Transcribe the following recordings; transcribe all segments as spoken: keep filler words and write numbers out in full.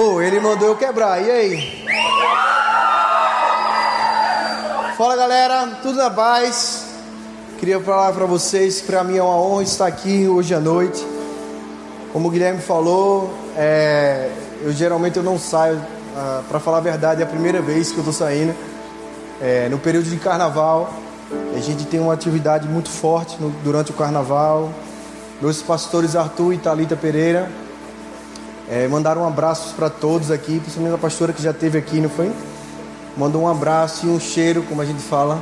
Oh, ele mandou eu quebrar, e aí? Fala galera, tudo na paz? Queria falar para vocês que para mim é uma honra estar aqui hoje à noite. Como o Guilherme falou, é, eu geralmente eu não saio, ah, para falar a verdade é a primeira vez que eu estou saindo. É, no período de carnaval, a gente tem uma atividade muito forte no, durante o carnaval. Meus pastores Arthur e Talita Pereira é, mandaram um abraço para todos aqui, principalmente a pastora que já esteve aqui, não foi? Mandou um abraço e um cheiro, como a gente fala,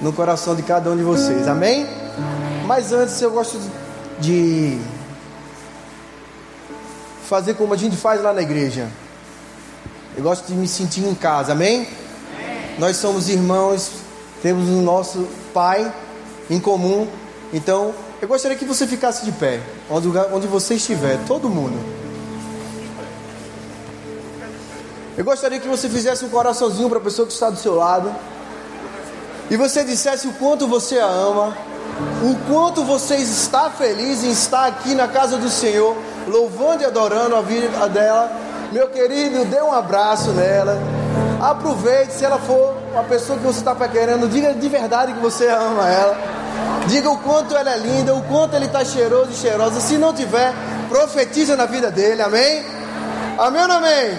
no coração de cada um de vocês, amém? Mas antes eu gosto de fazer como a gente faz lá na igreja. Eu gosto de me sentir em casa, amém? Nós somos irmãos, temos o nosso Pai em comum. Então, eu gostaria que você ficasse de pé, onde, onde você estiver, todo mundo. Eu gostaria que você fizesse um coraçãozinho para a pessoa que está do seu lado. E você dissesse o quanto você a ama, o quanto você está feliz em estar aqui na casa do Senhor, louvando e adorando a vida dela. Meu querido, dê um abraço nela. Aproveite, se ela for uma pessoa que você está paquerando, diga de verdade que você ama ela, diga o quanto ela é linda, o quanto ele está cheiroso e cheirosa. Se não tiver, profetiza na vida dele, amém? Amém ou não amém?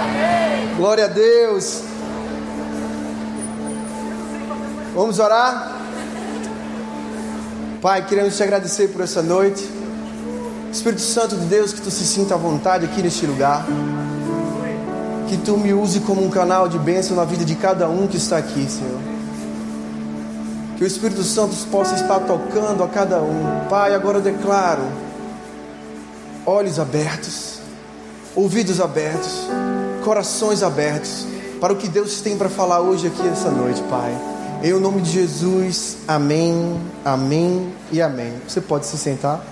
Amém. Glória a Deus. Vamos orar? Pai, queremos te agradecer por essa noite. Espírito Santo de Deus, que tu se sinta à vontade aqui neste lugar, que tu me use como um canal de bênção na vida de cada um que está aqui, Senhor. Que o Espírito Santo possa estar tocando a cada um. Pai, agora eu declaro olhos abertos, ouvidos abertos, corações abertos para o que Deus tem para falar hoje aqui essa noite, Pai. Em o nome de Jesus, amém, amém e amém. Você pode se sentar.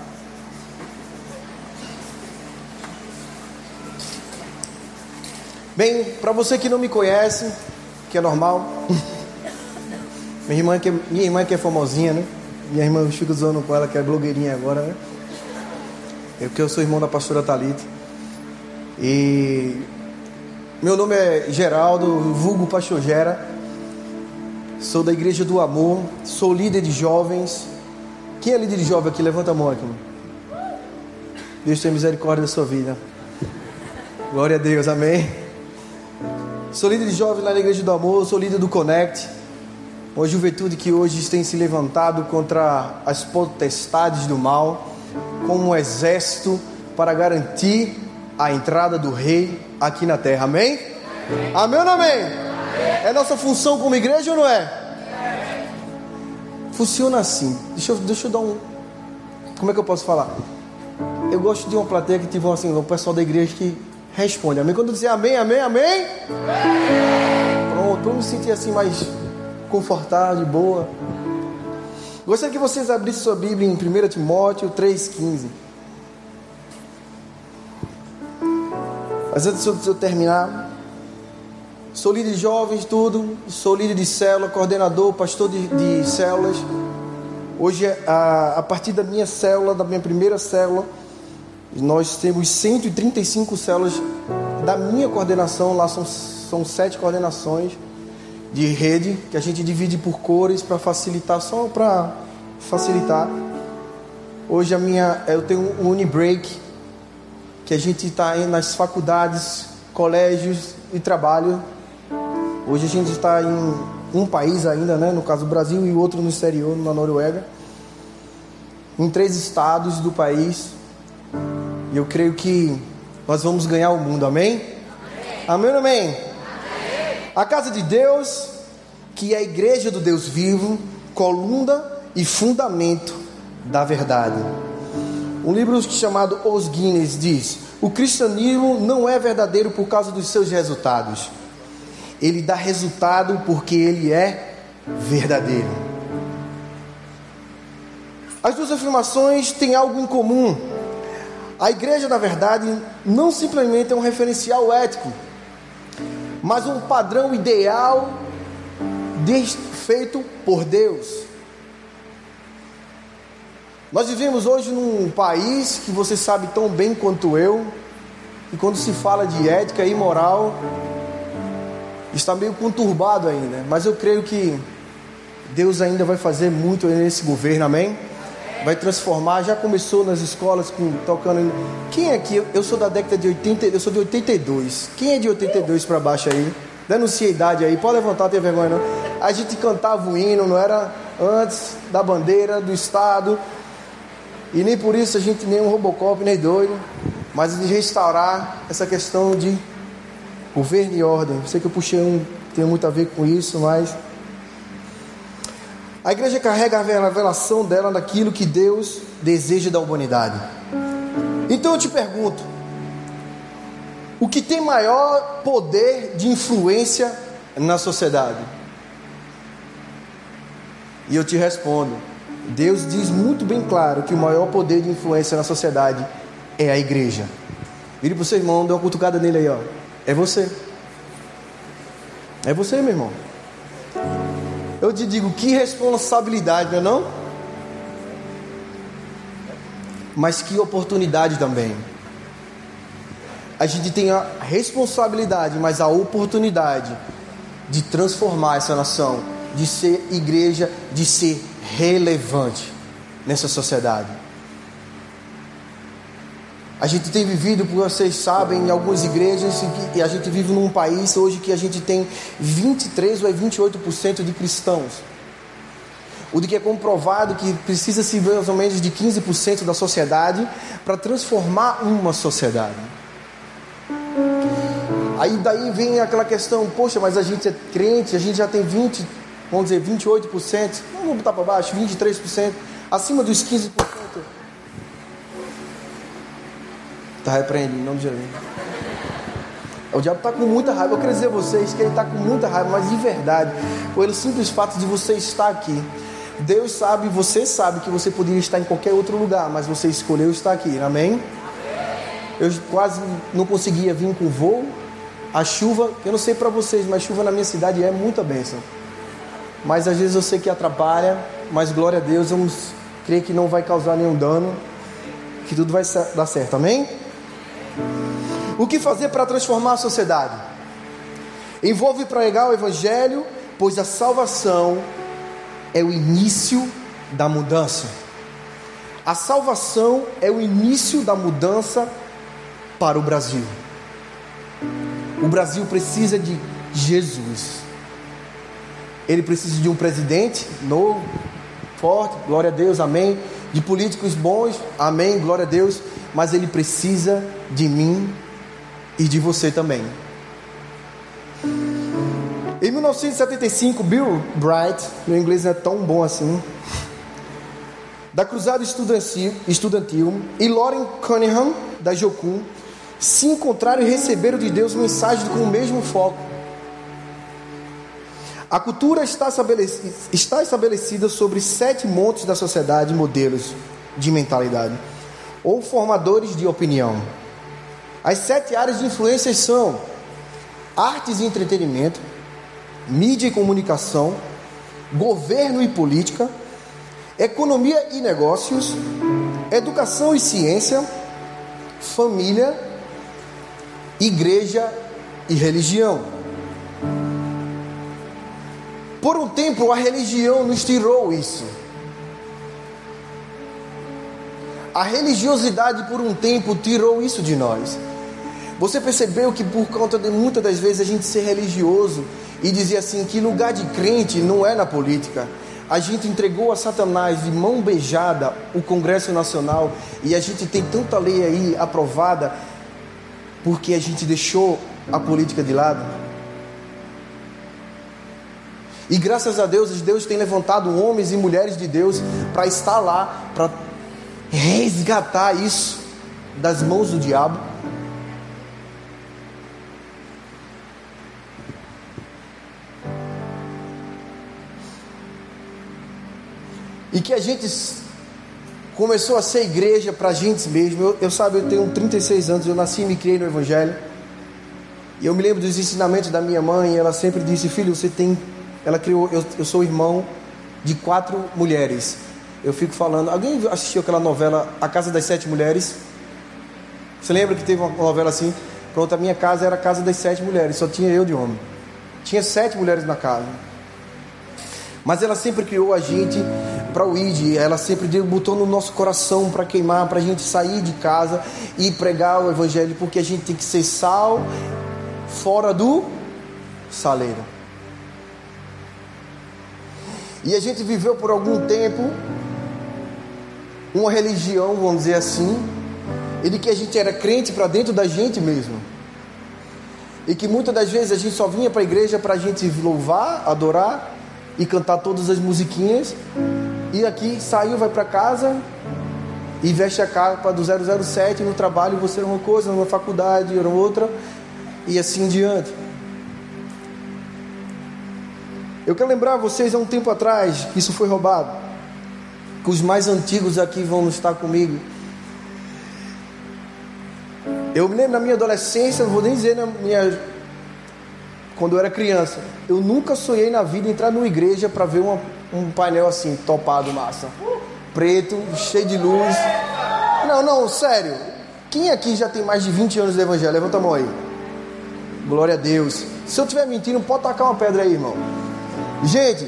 Bem, para você que não me conhece, que é normal, minha irmã que é, minha irmã que é famosinha, né? Minha irmã, eu fico zoando com ela, que é blogueirinha agora, né? Eu, que eu sou irmão da pastora Talita. E meu nome é Geraldo, vulgo Pastor Gera. Sou da Igreja do Amor, sou líder de jovens. Quem é líder de jovem aqui? Levanta a mão aqui. Deus tenha misericórdia da sua vida. Glória a Deus, amém. Sou líder de jovens lá na Igreja do Amor, sou líder do Connect, uma juventude que hoje tem se levantado contra as potestades do mal, como um exército para garantir a entrada do Rei aqui na terra, amém? Amém, amém ou não amém? Amém? É nossa função como igreja ou não é? Amém. Funciona assim, deixa eu, deixa eu dar um... Como é que eu posso falar? Eu gosto de uma plateia que tiver assim, o pessoal da igreja que... responde, amém? Quando eu dizer amém, amém, amém, amém. Pronto, vamos me sentir assim mais confortável, boa. Gostaria que vocês abrissem sua Bíblia em primeira Timóteo três, quinze. Mas antes de eu terminar, sou líder de jovens, tudo. Sou líder de célula, coordenador, pastor de, de células. Hoje, a, a partir da minha célula, da minha primeira célula, nós temos cento e trinta e cinco células da minha coordenação. Lá são, são sete coordenações de rede que a gente divide por cores para facilitar, só para facilitar. Hoje a minha, eu tenho um Unibreak que a gente está nas faculdades, colégios e trabalho. Hoje a gente está em um país ainda, né? No caso o Brasil, e outro no exterior, na Noruega, em três estados do país. E eu creio que nós vamos ganhar o mundo, amém? Amém ou amém? Amém? A casa de Deus, que é a igreja do Deus vivo, coluna e fundamento da verdade. Um livro chamado Os Guinness diz: o cristianismo não é verdadeiro por causa dos seus resultados. Ele dá resultado porque ele é verdadeiro. As duas afirmações têm algo em comum. A igreja, na verdade, não simplesmente é um referencial ético, mas um padrão ideal feito por Deus. Nós vivemos hoje num país que você sabe tão bem quanto eu, E quando se fala de ética e moral, está meio conturbado ainda. Mas eu creio que Deus ainda vai fazer muito nesse governo, amém? Vai transformar, já começou nas escolas com, tocando. Quem é aqui? Eu sou da década de oitenta, eu sou de oitenta e dois. Quem é de oitenta e dois para baixo aí? Denuncia a idade aí, pode levantar, não tem vergonha não. A gente cantava o hino, não era antes da bandeira, do estado. E nem por isso a gente nem um Robocop, nem doido. Mas de restaurar essa questão de governo e ordem. Sei que eu puxei um, tem muito a ver com isso, mas... A igreja carrega a revelação dela naquilo que Deus deseja da humanidade. Então eu te pergunto, o que tem maior poder de influência na sociedade? E eu te respondo, Deus diz muito bem claro que o maior poder de influência na sociedade é a igreja. Vire para o seu irmão, dê uma cutucada nele aí, ó. É você. É você, meu irmão. Eu te digo, que responsabilidade, não é não? Mas que oportunidade também. A gente tem a responsabilidade, mas a oportunidade de transformar essa nação, de ser igreja, de ser relevante nessa sociedade. A gente tem vivido, como vocês sabem, em algumas igrejas, e a gente vive num país hoje que a gente tem vinte e três ou vinte e oito por cento de cristãos. O de que é comprovado que precisa-se mais ou menos de quinze por cento da sociedade para transformar uma sociedade. Aí daí vem aquela questão, poxa, mas a gente é crente, a gente já tem vinte, vamos dizer, vinte e oito por cento, não vamos botar para baixo, vinte e três por cento, acima dos quinze por cento. Tá repreendido, em nome de Jesus. O diabo está com muita raiva. Eu quero dizer a vocês que ele está com muita raiva, mas de verdade, pelo simples fato de você estar aqui. Deus sabe, você sabe que você poderia estar em qualquer outro lugar, mas você escolheu estar aqui, amém? Eu quase não conseguia vir com voo. A chuva, eu não sei para vocês, mas chuva na minha cidade é muita bênção. Mas às vezes eu sei que atrapalha, mas glória a Deus, eu creio que não vai causar nenhum dano, que tudo vai dar certo, amém? O que fazer para transformar a sociedade? Envolve pregar o evangelho, pois a salvação é o início da mudança. A salvação é o início da mudança para o Brasil. O Brasil precisa de Jesus. Ele precisa de um presidente novo, forte, glória a Deus, amém. De políticos bons, amém, glória a Deus. Mas ele precisa de mim e de você também. Em mil novecentos e setenta e cinco, Bill Bright, meu inglês não é tão bom assim, da Cruzada Estudantil, estudantil e Lauren Cunningham, da Jocum, se encontraram e receberam de Deus mensagens com o mesmo foco. A cultura está estabelecida, está estabelecida sobre sete montes da sociedade, modelos de mentalidade ou formadores de opinião. As sete áreas de influência são artes e entretenimento, mídia e comunicação, governo e política, economia e negócios, educação e ciência, família, igreja e religião. Por um tempo a religião nos tirou isso. A religiosidade por um tempo tirou isso de nós. Você percebeu que por conta de muitas das vezes a gente ser religioso e dizer assim que lugar de crente não é na política. A gente entregou a Satanás de mão beijada o Congresso Nacional e a gente tem tanta lei aí aprovada porque a gente deixou a política de lado. E graças a Deus, Deus tem levantado homens e mulheres de Deus para estar lá, para resgatar isso das mãos do diabo. E que a gente começou a ser igreja para a gente mesmo. Eu, eu sabe, eu tenho trinta e seis anos, eu nasci e me criei no evangelho. E eu me lembro dos ensinamentos da minha mãe, ela sempre disse, filho, você tem... Ela criou, eu, eu sou irmão de quatro mulheres. Eu fico falando, alguém assistiu aquela novela A Casa das Sete Mulheres? Você lembra que teve uma novela assim? Pronto, a minha casa era a casa das sete mulheres, só tinha eu de homem. Tinha sete mulheres na casa. Mas ela sempre criou a gente para o I D, ela sempre botou no nosso coração para queimar, para a gente sair de casa e pregar o evangelho, porque a gente tem que ser sal fora do saleiro. E a gente viveu por algum tempo uma religião, vamos dizer assim, e de que a gente era crente para dentro da gente mesmo. E que muitas das vezes a gente só vinha para a igreja para a gente louvar, adorar e cantar todas as musiquinhas. E aqui saiu, vai para casa e veste a capa do zero zero sete no trabalho. Você era uma coisa, numa faculdade era outra, e assim em diante. Eu quero lembrar a vocês, há um tempo atrás, que isso foi roubado, que os mais antigos aqui vão estar comigo. Eu me lembro na minha adolescência, não vou nem dizer na minha... quando eu era criança, eu nunca sonhei na vida entrar numa igreja para ver uma, um painel assim, topado, massa, preto, cheio de luz. Não, não, sério, quem aqui já tem mais de vinte anos de evangelho? Levanta a mão aí. Glória a Deus. Se eu estiver mentindo, pode tacar uma pedra aí, irmão. Gente,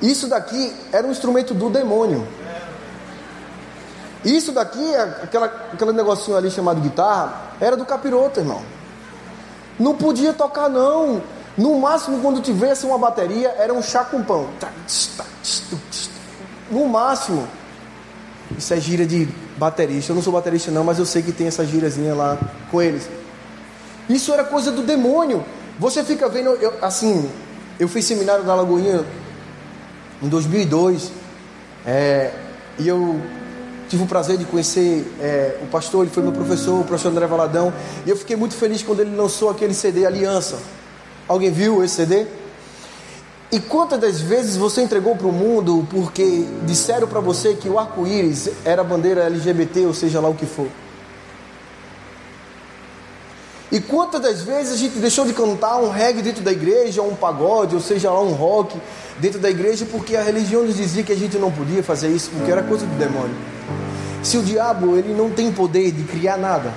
isso daqui era um instrumento do demônio. Isso daqui, aquela, aquele negocinho ali chamado guitarra, era do capiroto, irmão. Não podia tocar, não. No máximo, quando tivesse uma bateria, era um chacumpão. No máximo. Isso é gíria de baterista. Eu não sou baterista, não, mas eu sei que tem essa gíriazinha lá com eles. Isso era coisa do demônio. Você fica vendo... Eu, assim, eu fiz seminário na Lagoinha em dois mil e dois. É, e eu... tive o prazer de conhecer é, o pastor, ele foi meu professor, o professor André Valadão, e eu fiquei muito feliz quando ele lançou aquele C D Aliança. Alguém viu esse C D? E quantas das vezes você entregou para o mundo porque disseram para você que o arco-íris era a bandeira L G B T, ou seja lá o que for? E quantas das vezes a gente deixou de cantar um reggae dentro da igreja, ou um pagode, ou seja lá um rock dentro da igreja, porque a religião nos dizia que a gente não podia fazer isso, porque era coisa do demônio. Se o diabo, ele não tem poder de criar nada.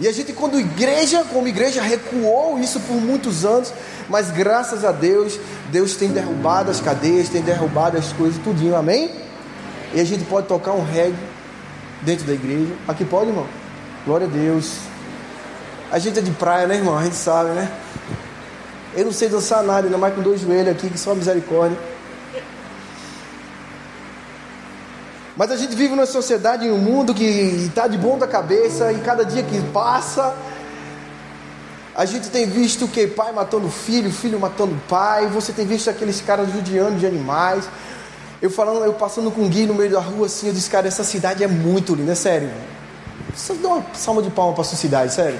E a gente, quando igreja, como igreja, recuou isso por muitos anos, mas graças a Deus, Deus tem derrubado as cadeias, tem derrubado as coisas, tudinho, amém? E a gente pode tocar um reggae dentro da igreja. Aqui pode, irmão? Glória a Deus. A gente é de praia, né, irmão? A gente sabe, né? Eu não sei dançar nada, ainda mais com dois joelhos aqui, que só misericórdia. Mas a gente vive numa sociedade, em um mundo que está de bom da cabeça, e cada dia que passa a gente tem visto que pai matando filho, filho matando pai. Você tem visto aqueles caras judiando de animais. Eu falando, eu passando com o Gui no meio da rua assim, eu disse, cara, essa cidade é muito linda, é sério. Só dá uma salva de palma pra sua cidade, sério.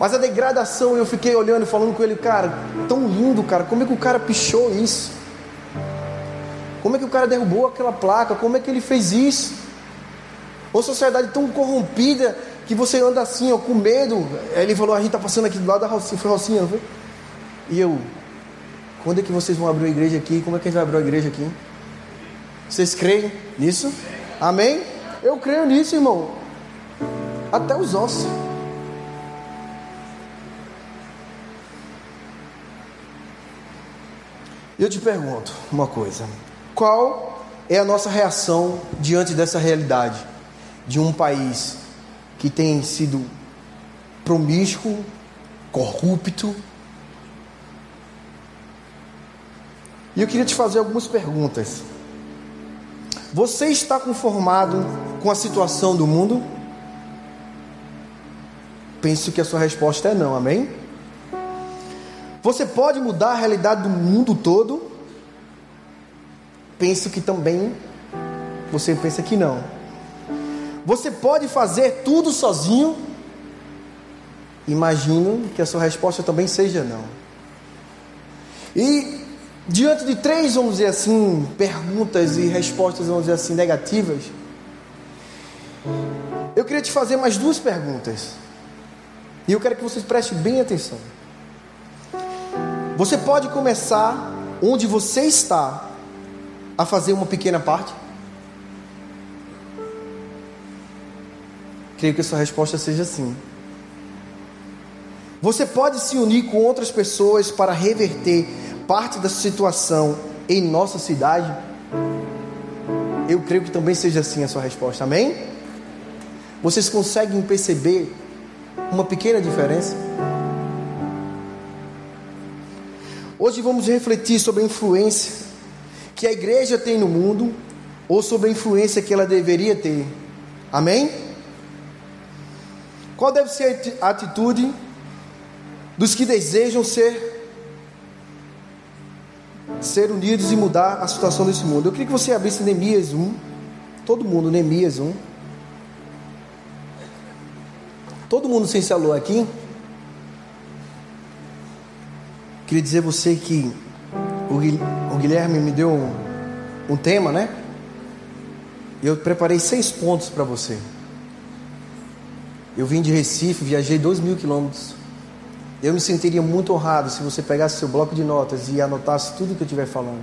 Mas a degradação, eu fiquei olhando e falando com ele, cara, tão lindo, cara, como é que o cara pichou isso? Como é que o cara derrubou aquela placa? Como é que ele fez isso? Uma sociedade tão corrompida que você anda assim, ó, com medo. Aí ele falou, a gente tá passando aqui do lado da Rocinha, foi Rocinha, não foi? E eu, quando é que vocês vão abrir a igreja aqui? Como é que a gente vai abrir a igreja aqui? Vocês creem nisso? Amém? Eu creio nisso, irmão. Até os ossos. E eu te pergunto uma coisa. Qual é a nossa reação diante dessa realidade? De um país que tem sido promíscuo, corrupto. E eu queria te fazer algumas perguntas. Você está conformado com a situação do mundo? Penso que a sua resposta é não, amém? Você pode mudar a realidade do mundo todo? Penso que também você pensa que não. Você pode fazer tudo sozinho? Imagino que a sua resposta também seja não. E... diante de três, vamos dizer assim, perguntas e respostas, vamos dizer assim, negativas, eu queria te fazer mais duas perguntas. E eu quero que vocês prestem bem atenção. Você pode começar onde você está a fazer uma pequena parte? Creio que a sua resposta seja sim. Você pode se unir com outras pessoas para reverter parte da situação em nossa cidade? Eu creio que também seja assim a sua resposta, amém? Vocês conseguem perceber uma pequena diferença? Hoje vamos refletir sobre a influência que a igreja tem no mundo, ou sobre a influência que ela deveria ter, amém? Qual deve ser a atitude dos que desejam ser, ser unidos e mudar a situação desse mundo? Eu queria que você abrisse Neemias um, todo mundo, Neemias um, todo mundo sem celular aqui. Queria dizer a você que o Guilherme me deu um, um tema, né? E eu preparei seis pontos para você. Eu vim de Recife, viajei dois mil quilômetros. Eu me sentiria muito honrado se você pegasse seu bloco de notas e anotasse tudo que eu estiver falando.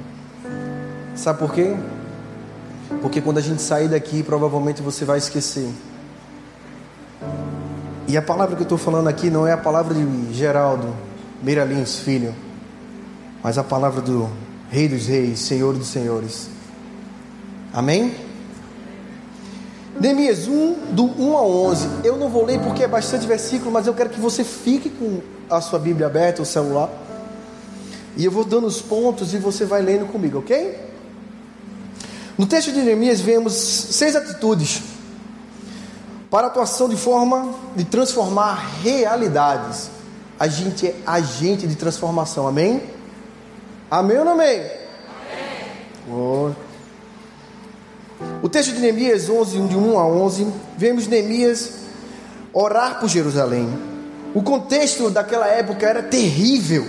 Sabe por quê? Porque quando a gente sair daqui, provavelmente você vai esquecer. E a palavra que eu estou falando aqui não é a palavra de Geraldo Meira Lins, filho, mas a palavra do Rei dos Reis, Senhor dos Senhores, amém? Neemias um, do um a onze, eu não vou ler porque é bastante versículo, mas eu quero que você fique com a sua Bíblia aberta, o celular, e eu vou dando os pontos e você vai lendo comigo, ok? No texto de Neemias vemos seis atitudes para a atuação de forma de transformar realidades. A gente é agente de transformação, amém? Amém ou não amém? Amém. Oh. O texto de Neemias onze, de um a onze, vemos Neemias orar por Jerusalém. O contexto daquela época era terrível.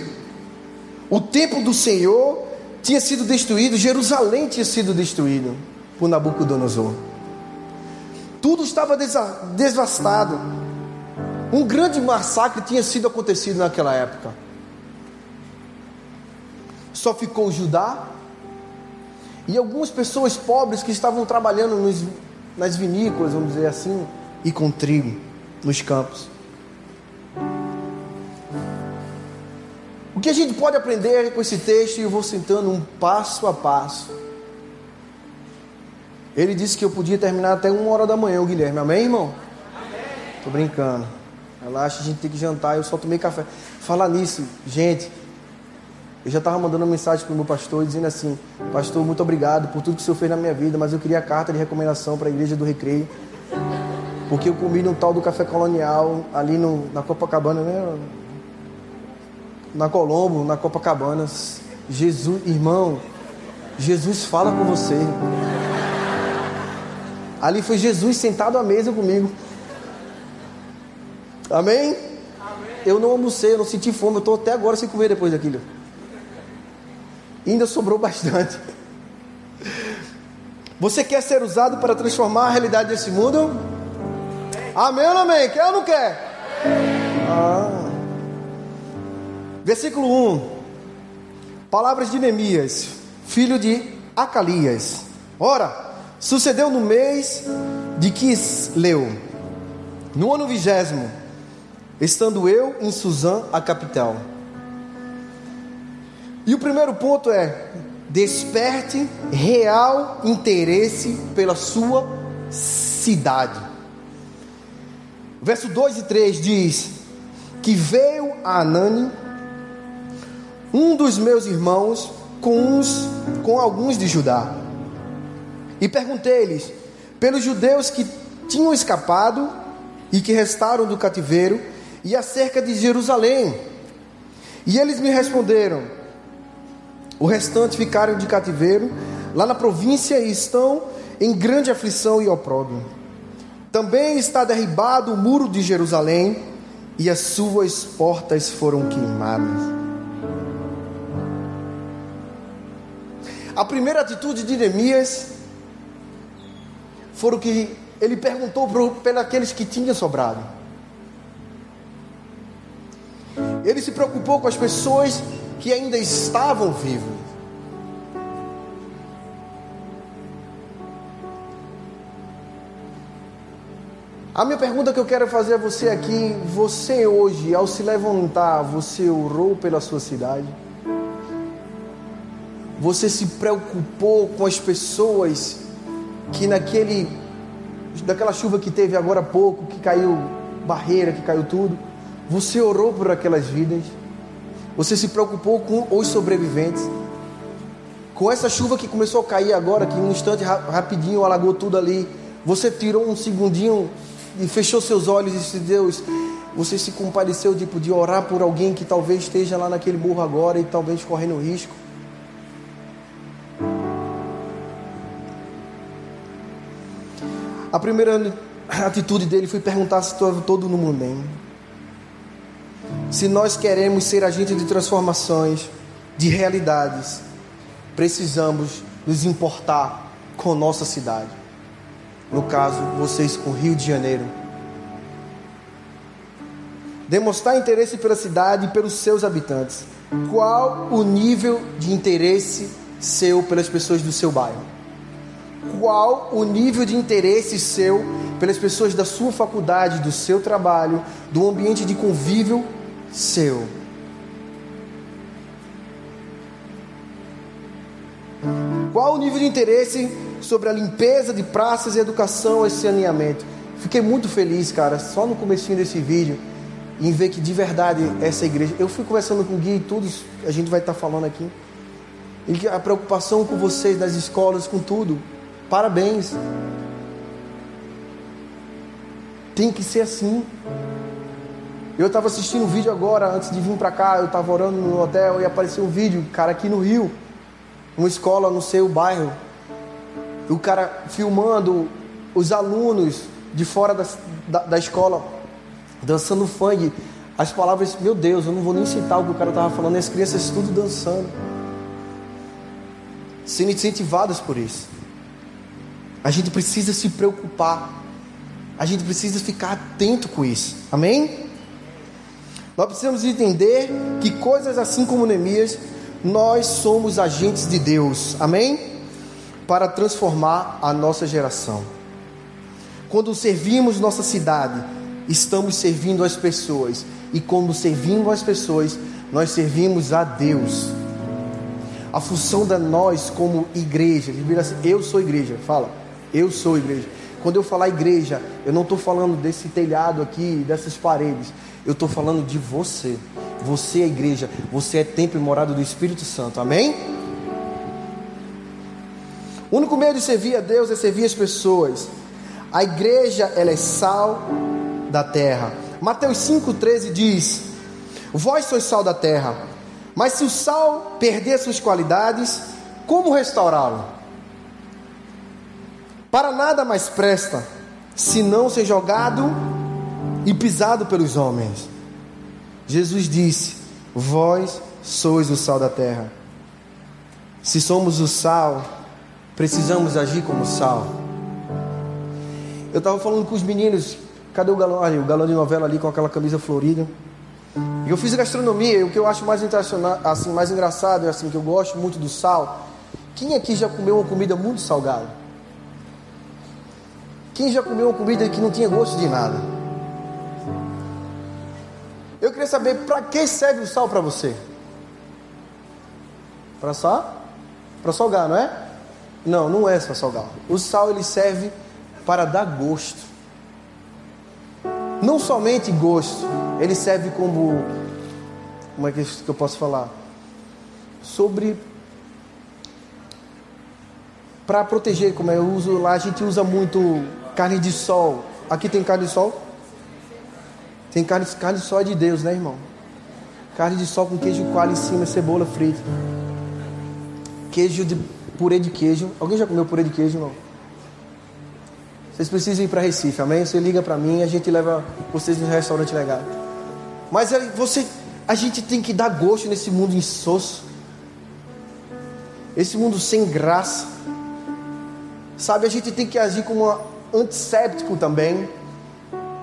O templo do Senhor tinha sido destruído, Jerusalém tinha sido destruído por Nabucodonosor. Tudo estava devastado. Um grande massacre tinha sido acontecido naquela época. Só ficou Judá e algumas pessoas pobres que estavam trabalhando nos, nas vinícolas, vamos dizer assim, e com trigo nos campos. O que a gente pode aprender com esse texto, e eu vou sentando um passo a passo. Ele disse que eu podia terminar até uma hora da manhã, o Guilherme, amém, irmão? Amém. Tô brincando. Ela acha que a gente tem que jantar, eu só tomei café. Falar nisso, gente, eu já estava mandando uma mensagem para o meu pastor, dizendo assim: pastor, muito obrigado por tudo que o senhor fez na minha vida, mas eu queria a carta de recomendação para a Igreja do Recreio, porque eu comi num tal do Café Colonial, ali no, na Copacabana, né? Na Colombo, na Copacabana. Jesus, irmão, Jesus fala com você. Ali foi Jesus sentado à mesa comigo. Amém? Amém? Eu não almocei, eu não senti fome, eu estou até agora sem comer depois daquilo. Ainda sobrou bastante. Você quer ser usado para transformar a realidade desse mundo? Amém, amém ou não amém? Quer ou não quer? Ah. Versículo um. Palavras de Neemias, filho de Acalias. Ora, sucedeu no mês de Quisleu, no ano vigésimo, estando eu em Suzã, a capital. E o primeiro ponto é: desperte real interesse pela sua cidade. Verso dois e três diz que veio a Anani, um dos meus irmãos, com, uns, com alguns de Judá, e perguntei-lhes pelos judeus que tinham escapado e que restaram do cativeiro e acerca de Jerusalém, e eles me responderam: o restante ficaram de cativeiro lá na província e estão em grande aflição e opróbrio. Também está derribado o muro de Jerusalém e as suas portas foram queimadas. A primeira atitude de Neemias foi o que ele perguntou para aqueles que tinham sobrado. Ele se preocupou com as pessoas que ainda estavam vivas. A minha pergunta que eu quero fazer a você aqui, você hoje, ao se levantar, você orou pela sua cidade? Você se preocupou com as pessoas que naquele, daquela chuva que teve agora há pouco, que caiu barreira, que caiu tudo, você orou por aquelas vidas? Você se preocupou com os sobreviventes? Com essa chuva que começou a cair agora, que em um instante rapidinho alagou tudo ali, você tirou um segundinho e fechou seus olhos e disse: Deus, você se compadeceu de poder orar por alguém que talvez esteja lá naquele morro agora e talvez correndo risco? A primeira atitude dele foi perguntar se estava todo mundo bem. Se nós queremos ser agentes de transformações, de realidades, precisamos nos importar com nossa cidade. No caso, vocês com o Rio de Janeiro. Demonstrar interesse pela cidade e pelos seus habitantes. Qual o nível de interesse seu pelas pessoas do seu bairro? Qual o nível de interesse seu pelas pessoas da sua faculdade, do seu trabalho, do ambiente de convívio seu? Qual o nível de interesse sobre a limpeza de praças e educação, esse saneamento? Fiquei muito feliz, cara, só no comecinho desse vídeo, em ver que de verdade essa igreja... Eu fui conversando com o Gui e tudo, a gente vai estar falando aqui. E que a preocupação com vocês, das escolas, com tudo... Parabéns. Tem que ser assim. Eu estava assistindo um vídeo agora, antes de vir para cá, eu estava orando no hotel e apareceu um vídeo, cara, aqui no Rio, uma escola, não sei o bairro, o cara filmando os alunos de fora da, da, da escola, dançando funk, as palavras, meu Deus, eu não vou nem citar o que o cara estava falando, as crianças tudo dançando, sendo incentivadas por isso. A gente precisa se preocupar. A gente precisa ficar atento com isso. Amém? Nós precisamos entender que coisas assim como Neemias, nós somos agentes de Deus. Amém? Para transformar a nossa geração. Quando servimos nossa cidade, estamos servindo as pessoas. E quando servimos as pessoas, nós servimos a Deus. A função da nós como igreja. Eu sou igreja. Fala. Eu sou igreja. Quando eu falar igreja, eu não estou falando desse telhado aqui, dessas paredes. Eu estou falando de você. Você é igreja. Você é templo e morada do Espírito Santo. Amém? O único meio de servir a Deus é servir as pessoas. A igreja, ela é sal da terra. Mateus cinco, treze diz: Vós sois sal da terra. Mas se o sal perder suas qualidades, como restaurá-lo? Para nada mais presta, senão ser jogado e pisado pelos homens. Jesus disse: Vós sois o sal da terra. Se somos o sal, precisamos agir como sal. Eu estava falando com os meninos, cadê o galão? Olha, o galão de novela ali com aquela camisa florida. Eu fiz gastronomia, e o que eu acho mais, assim, mais engraçado, é assim, que eu gosto muito do sal. Quem aqui já comeu uma comida muito salgada? Quem já comeu uma comida que não tinha gosto de nada? Eu queria saber, para que serve o sal para você? Para sal? Para salgar, não é? Não, não é para salgar. O sal, ele serve para dar gosto. Não somente gosto, ele serve como... Como é que eu posso falar? Sobre... Para proteger, como eu uso lá, a gente usa muito... Carne de sol. Aqui tem carne de sol? Tem carne, carne de sol é de Deus, né, irmão? Carne de sol com queijo coalho em cima, cebola frita. Queijo de purê de queijo. Alguém já comeu purê de queijo, irmão? Vocês precisam ir para Recife, amém? Você liga para mim, a gente leva vocês no restaurante legal. Mas você, a gente tem que dar gosto nesse mundo insosso. Esse mundo sem graça. Sabe, a gente tem que agir como uma antisséptico também,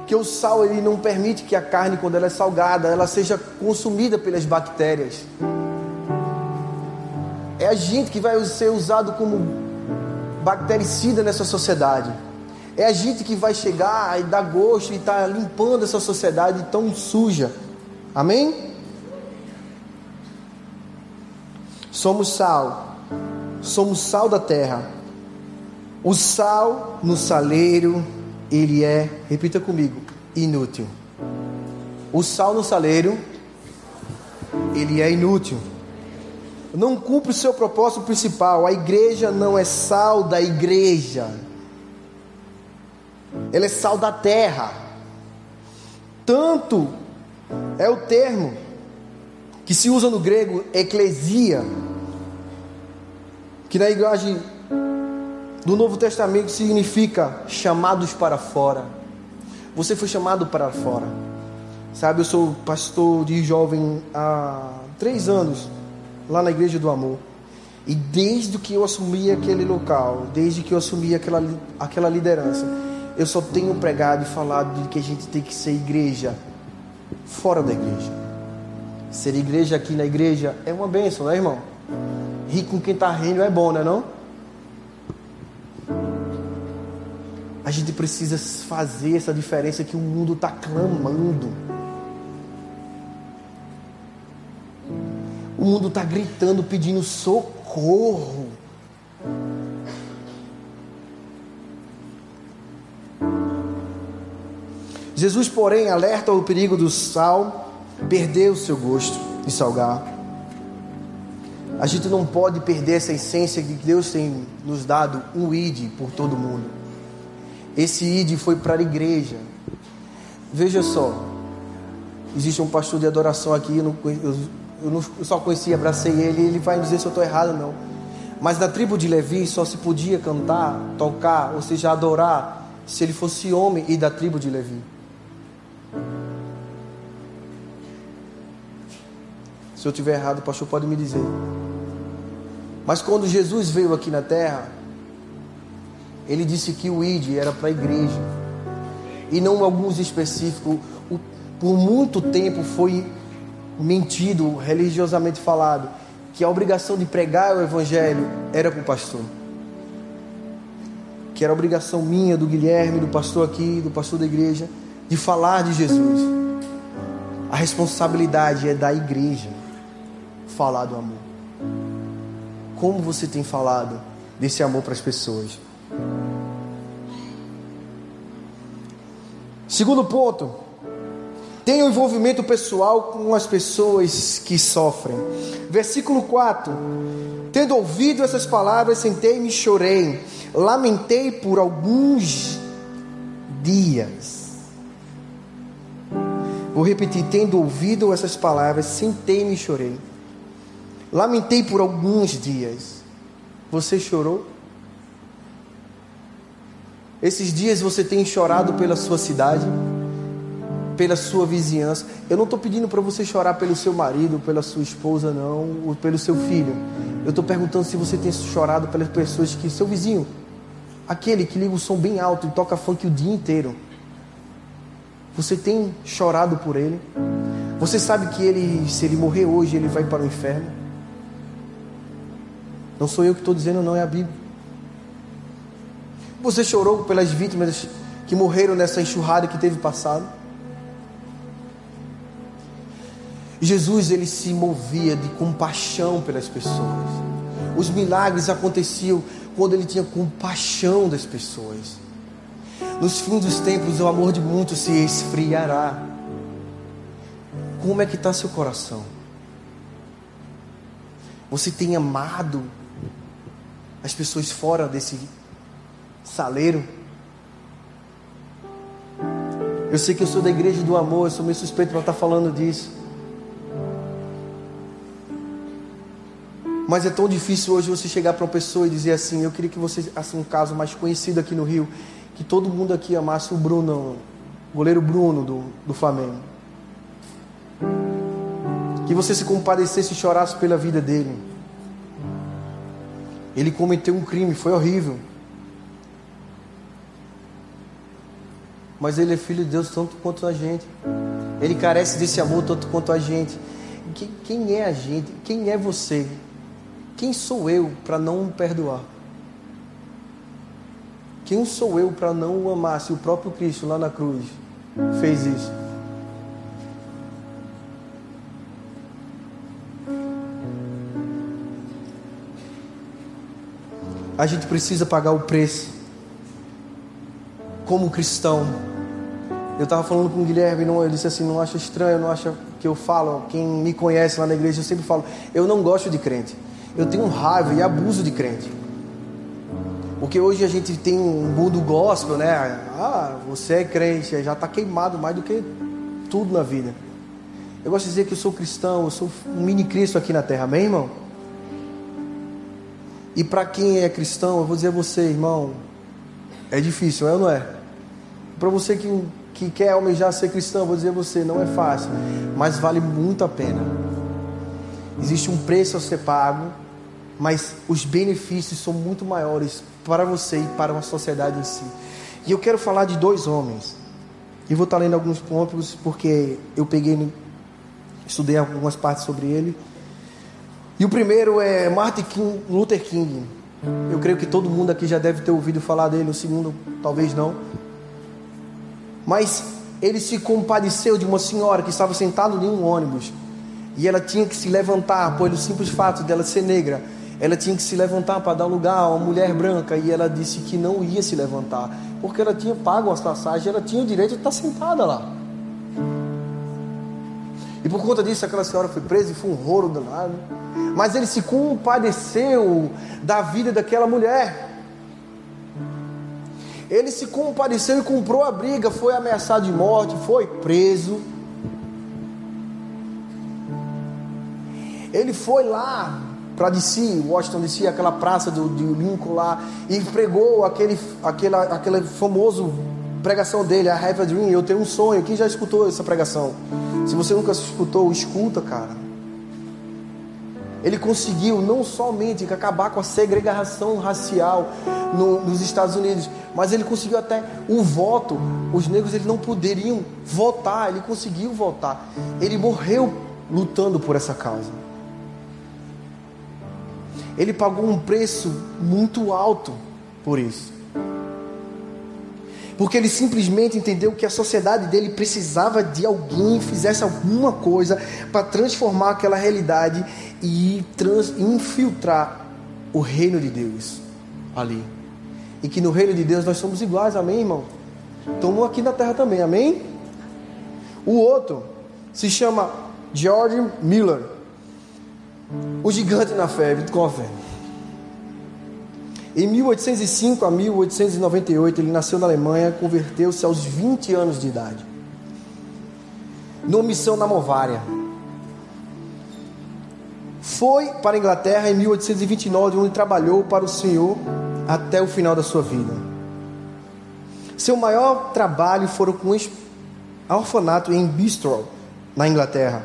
que o sal, ele não permite que a carne, quando ela é salgada, ela seja consumida pelas bactérias. É a gente que vai ser usado como bactericida nessa sociedade. É a gente que vai chegar e dar gosto e estar tá limpando essa sociedade tão suja. Amém? Somos sal. Somos sal da terra. O sal no saleiro, ele é, repita comigo, inútil. O sal no saleiro, ele é inútil. Não cumpre o seu propósito principal. A igreja não é sal da igreja. Ela é sal da terra. Tanto é o termo que se usa no grego, eclesia, que na linguagem do Novo Testamento significa chamados para fora. Você foi chamado para fora. Sabe, eu sou pastor de jovem há três anos, lá na Igreja do Amor. E desde que eu assumi aquele local, desde que eu assumi aquela, aquela liderança, eu só tenho pregado e falado de que a gente tem que ser igreja fora da igreja. Ser igreja aqui na igreja é uma bênção, né, irmão? Rir com quem está rindo é bom, né, não? A gente precisa fazer essa diferença que o mundo está clamando. O mundo está gritando, pedindo socorro. Jesus, porém, alerta ao perigo do sal perder o seu gosto e salgar. A gente não pode perder essa essência que Deus tem nos dado, um ide por todo mundo. Esse ide foi para a igreja. Veja só, existe um pastor de adoração aqui, eu, não, eu, eu, não, eu só conheci, abracei ele, ele vai dizer se eu estou errado ou não. Mas na tribo de Levi só se podia cantar, tocar, ou seja, adorar, se ele fosse homem e da tribo de Levi. Se eu estiver errado, o pastor pode me dizer. Mas quando Jesus veio aqui na terra, ele disse que o id era para a igreja, e não alguns específicos. Por muito tempo foi mentido, religiosamente falado, que a obrigação de pregar o evangelho era para o pastor. Que era a obrigação minha, do Guilherme, do pastor aqui, do pastor da igreja, de falar de Jesus. A responsabilidade é da igreja falar do amor. Como você tem falado desse amor para as pessoas? Segundo ponto, tem o envolvimento pessoal com as pessoas que sofrem. Versículo quatro: tendo ouvido essas palavras, sentei-me e chorei, lamentei por alguns dias. Vou repetir: tendo ouvido essas palavras, sentei-me e chorei, lamentei por alguns dias. Você chorou? Esses dias você tem chorado pela sua cidade, pela sua vizinhança. Eu não estou pedindo para você chorar pelo seu marido, pela sua esposa, não, ou pelo seu filho. Eu estou perguntando se você tem chorado pelas pessoas que... Seu vizinho, aquele que liga o som bem alto e toca funk o dia inteiro. Você tem chorado por ele? Você sabe que ele, se ele morrer hoje, ele vai para o inferno? Não sou eu que estou dizendo, não, é a Bíblia. Você chorou pelas vítimas que morreram nessa enxurrada que teve passado? Jesus, ele se movia de compaixão pelas pessoas. Os milagres aconteciam quando ele tinha compaixão das pessoas. Nos fins dos tempos, o amor de muitos se esfriará. Como é que está seu coração? Você tem amado as pessoas fora desse saleiro? Eu sei que eu sou da Igreja do Amor, eu sou meio suspeito para estar falando disso, mas é tão difícil hoje você chegar para uma pessoa e dizer assim: eu queria que você, assim, um caso mais conhecido aqui no Rio, que todo mundo aqui amasse o Bruno, o goleiro Bruno do, do Flamengo, que você se compadecesse e chorasse pela vida dele. Ele cometeu um crime, foi horrível, mas ele é filho de Deus tanto quanto a gente. Ele carece desse amor tanto quanto a gente. Quem, quem é a gente? Quem é você? Quem sou eu para não perdoar? Quem sou eu para não o amar se o próprio Cristo lá na cruz fez isso? A gente precisa pagar o preço como cristão. Eu estava falando com o Guilherme, não, ele disse assim, não acha estranho, não acha que eu falo, quem me conhece lá na igreja, eu sempre falo, eu não gosto de crente, eu tenho raiva e abuso de crente. Porque hoje a gente tem um mundo gospel, né? Ah, você é crente, já está queimado mais do que tudo na vida. Eu gosto de dizer que eu sou cristão, eu sou um mini Cristo aqui na terra, amém, irmão? E para quem é cristão, eu vou dizer a você, irmão, é difícil, é ou não é? Para você que, que quer almejar ser cristão, eu vou dizer a você, não é fácil, mas vale muito a pena. Existe um preço a ser pago, mas os benefícios são muito maiores para você e para a sociedade em si. E eu quero falar de dois homens. E vou estar lendo alguns pontos, porque eu peguei, estudei algumas partes sobre ele. E o primeiro é Martin Luther King. Eu creio que todo mundo aqui já deve ter ouvido falar dele. O segundo, talvez não. Mas ele se compadeceu de uma senhora que estava sentada em um ônibus. E ela tinha que se levantar, pelo simples fato dela ser negra. Ela tinha que se levantar para dar lugar a uma mulher branca. E ela disse que não ia se levantar, porque ela tinha pago as passagens, ela tinha o direito de estar sentada lá. E por conta disso, aquela senhora foi presa e foi um rolo danado. Mas ele se compadeceu da vida daquela mulher. Ele se compadeceu e comprou a briga. Foi ameaçado de morte, foi preso. Ele foi lá para D C, Washington D C, aquela praça do, do Lincoln lá, e pregou aquele, aquela, aquela famoso pregação dele, a Have a Dream, eu tenho um sonho. Quem já escutou essa pregação? Se você nunca escutou, escuta, cara. Ele conseguiu não somente acabar com a segregação racial no, nos Estados Unidos, mas ele conseguiu até o voto. Os negros, eles não poderiam votar, ele conseguiu votar. Ele morreu lutando por essa causa. Ele pagou um preço muito alto por isso. Porque ele simplesmente entendeu que a sociedade dele precisava de alguém que fizesse alguma coisa para transformar aquela realidade e trans, infiltrar o reino de Deus ali. E que no reino de Deus nós somos iguais, amém, irmão? Estamos aqui na terra também, amém? O outro se chama George Miller. O gigante na fé, confere. Em mil oitocentos e cinco a mil oitocentos e noventa e oito, ele nasceu na Alemanha, converteu-se aos vinte anos de idade, numa missão na Movária. Foi para a Inglaterra em mil oitocentos e vinte e nove, onde trabalhou para o Senhor até o final da sua vida. Seu maior trabalho foram com um orfanato em Bristol, na Inglaterra,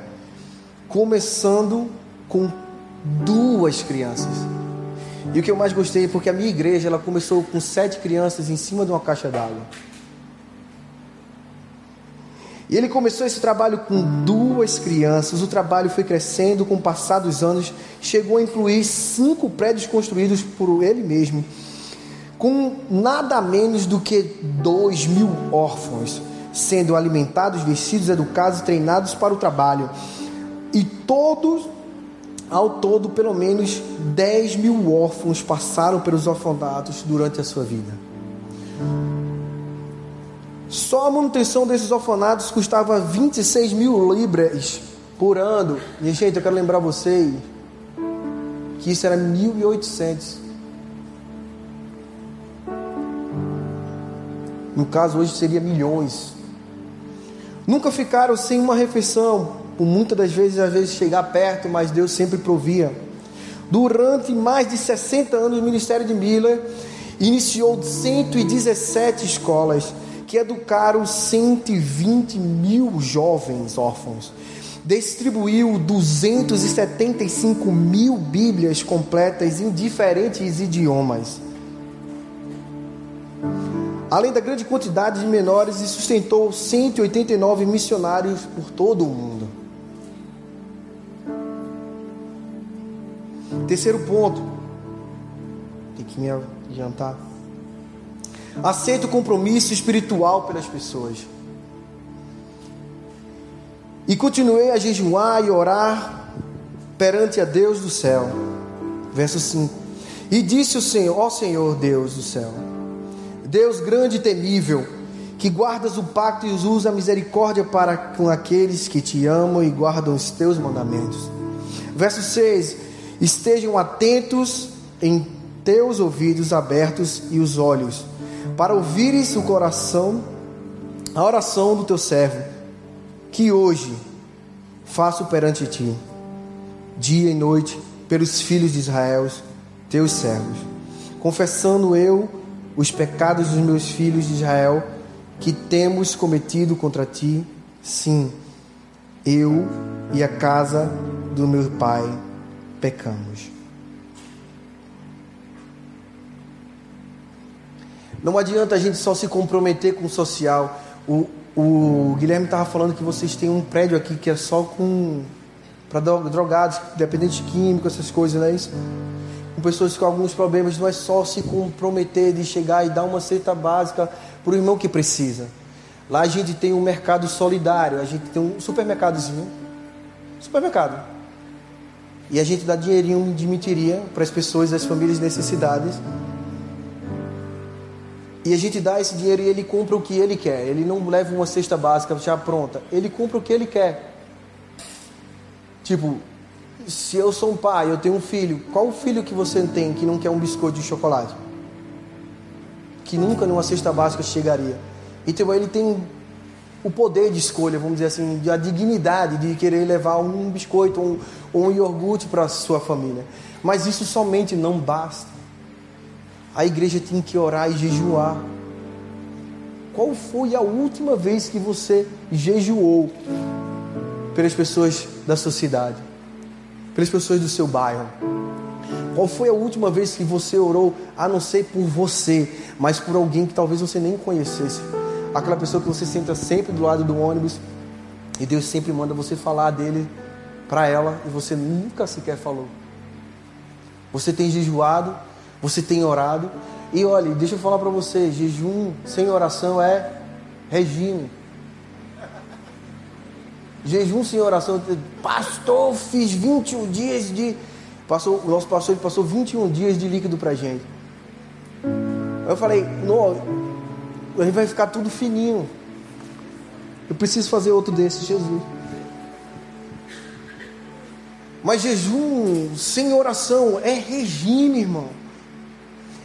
começando com duas crianças. E o que eu mais gostei é porque a minha igreja, ela começou com sete crianças em cima de uma caixa d'água. E ele começou esse trabalho com duas crianças. O trabalho foi crescendo com o passar dos anos, chegou a incluir cinco prédios construídos por ele mesmo, com nada menos do que dois mil órfãos, sendo alimentados, vestidos, educados, treinados para o trabalho. E todos ao todo, pelo menos dez mil órfãos passaram pelos orfanatos durante a sua vida. Só a manutenção desses orfanatos custava vinte e seis mil libras por ano. E, gente, eu quero lembrar vocês que isso era mil e oitocentos. No caso, hoje seria milhões. Nunca ficaram sem uma refeição. Por muitas das vezes, às vezes chegar perto, mas Deus sempre provia. Durante mais de sessenta anos, o ministério de Miller iniciou cento e dezessete escolas que educaram cento e vinte mil jovens órfãos. Distribuiu duzentos e setenta e cinco mil Bíblias completas em diferentes idiomas. Além da grande quantidade de menores, e sustentou cento e oitenta e nove missionários por todo o mundo. Terceiro ponto, tem que me adiantar. Aceita o compromisso espiritual pelas pessoas. E continuei a jejuar e orar perante a Deus do céu. Verso cinco. E disse o Senhor, ó Senhor Deus do céu, Deus grande e temível, que guardas o pacto e usas a misericórdia para com aqueles que te amam e guardam os teus mandamentos. Verso seis. Estejam atentos em teus ouvidos abertos e os olhos, para ouvires o coração, a oração do teu servo, que hoje faço perante ti, dia e noite, pelos filhos de Israel, teus servos, confessando eu os pecados dos meus filhos de Israel, que temos cometido contra ti, sim, eu e a casa do meu pai pecamos. Não adianta a gente só se comprometer com o social. O, o Guilherme estava falando que vocês têm um prédio aqui que é só com para drogados, dependentes químicos, essas coisas, não é isso? Com pessoas com alguns problemas. Não é só se comprometer de chegar e dar uma cesta básica para o irmão que precisa. Lá a gente tem um mercado solidário, a gente tem um supermercadozinho, supermercado, e a gente dá dinheirinho de mentiria para as pessoas das famílias necessitadas. E a gente dá esse dinheiro e ele compra o que ele quer. Ele não leva uma cesta básica já pronta. Ele compra o que ele quer. Tipo, se eu sou um pai, eu tenho um filho. Qual filho que você tem que não quer um biscoito de chocolate? Que nunca numa cesta básica chegaria. Então ele tem o poder de escolha, vamos dizer assim, a dignidade de querer levar um biscoito ou um, ou um iogurte para a sua família. Mas isso somente não basta. A igreja tem que orar e jejuar. Qual foi a última vez que você jejuou pelas pessoas da sua cidade? Pelas pessoas do seu bairro? Qual foi a última vez que você orou, a não ser por você, mas por alguém que talvez você nem conhecesse? Aquela pessoa que você senta sempre do lado do ônibus e Deus sempre manda você falar dele para ela e você nunca sequer falou. Você tem jejuado? Você tem orado? E olha, deixa eu falar para você, jejum sem oração é regime. Jejum sem oração, pastor, fiz vinte e um dias de... Passou, o nosso pastor ele passou vinte e um dias de líquido para gente. Eu falei, não, a gente vai ficar tudo fininho. Eu preciso fazer outro desse, Jesus. Mas jejum sem oração é regime, irmão.